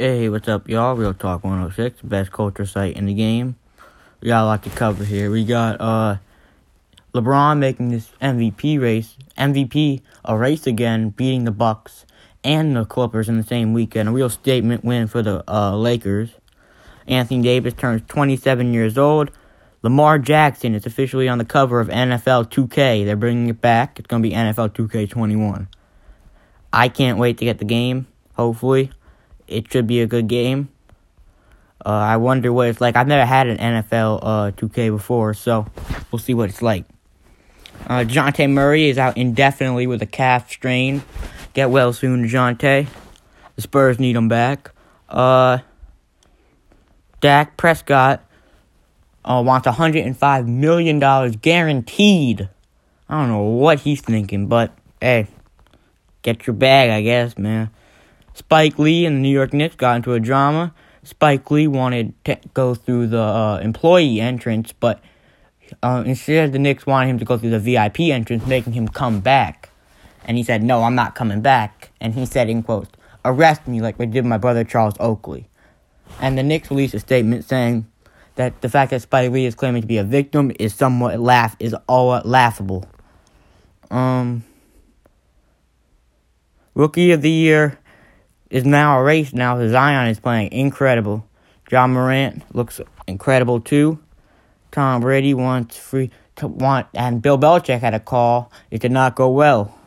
Hey, what's up, y'all? Real Talk 106, best culture site in the game. We got a lot to cover here. We got LeBron making this MVP a race again, beating the Bucks and the Clippers in the same weekend. A real statement win for the Lakers. Anthony Davis turns 27 years old. Lamar Jackson is officially on the cover of NFL 2K. They're bringing it back. It's going to be NFL 2K 21. I can't wait to get the game, hopefully. It should be a good game. I wonder what it's like. I've never had an NFL 2K before, so we'll see what it's like. Jontae Murray is out indefinitely with a calf strain. Get well soon, Jontae. The Spurs need him back. Dak Prescott wants $105 million guaranteed. I don't know what he's thinking, but hey, get your bag, I guess, man. Spike Lee and the New York Knicks got into a drama. Spike Lee wanted to go through the employee entrance, but instead the Knicks wanted him to go through the VIP entrance, making him come back. And he said, no, I'm not coming back. And he said, in quotes, arrest me like they did my brother Charles Oakley. And the Knicks released a statement saying that the fact that Spike Lee is claiming to be a victim is somewhat laughable. Rookie of the Year is now a race now. Zion is playing incredible. John Morant looks incredible too. Tom Brady wants and Bill Belichick had a call. It did not go well.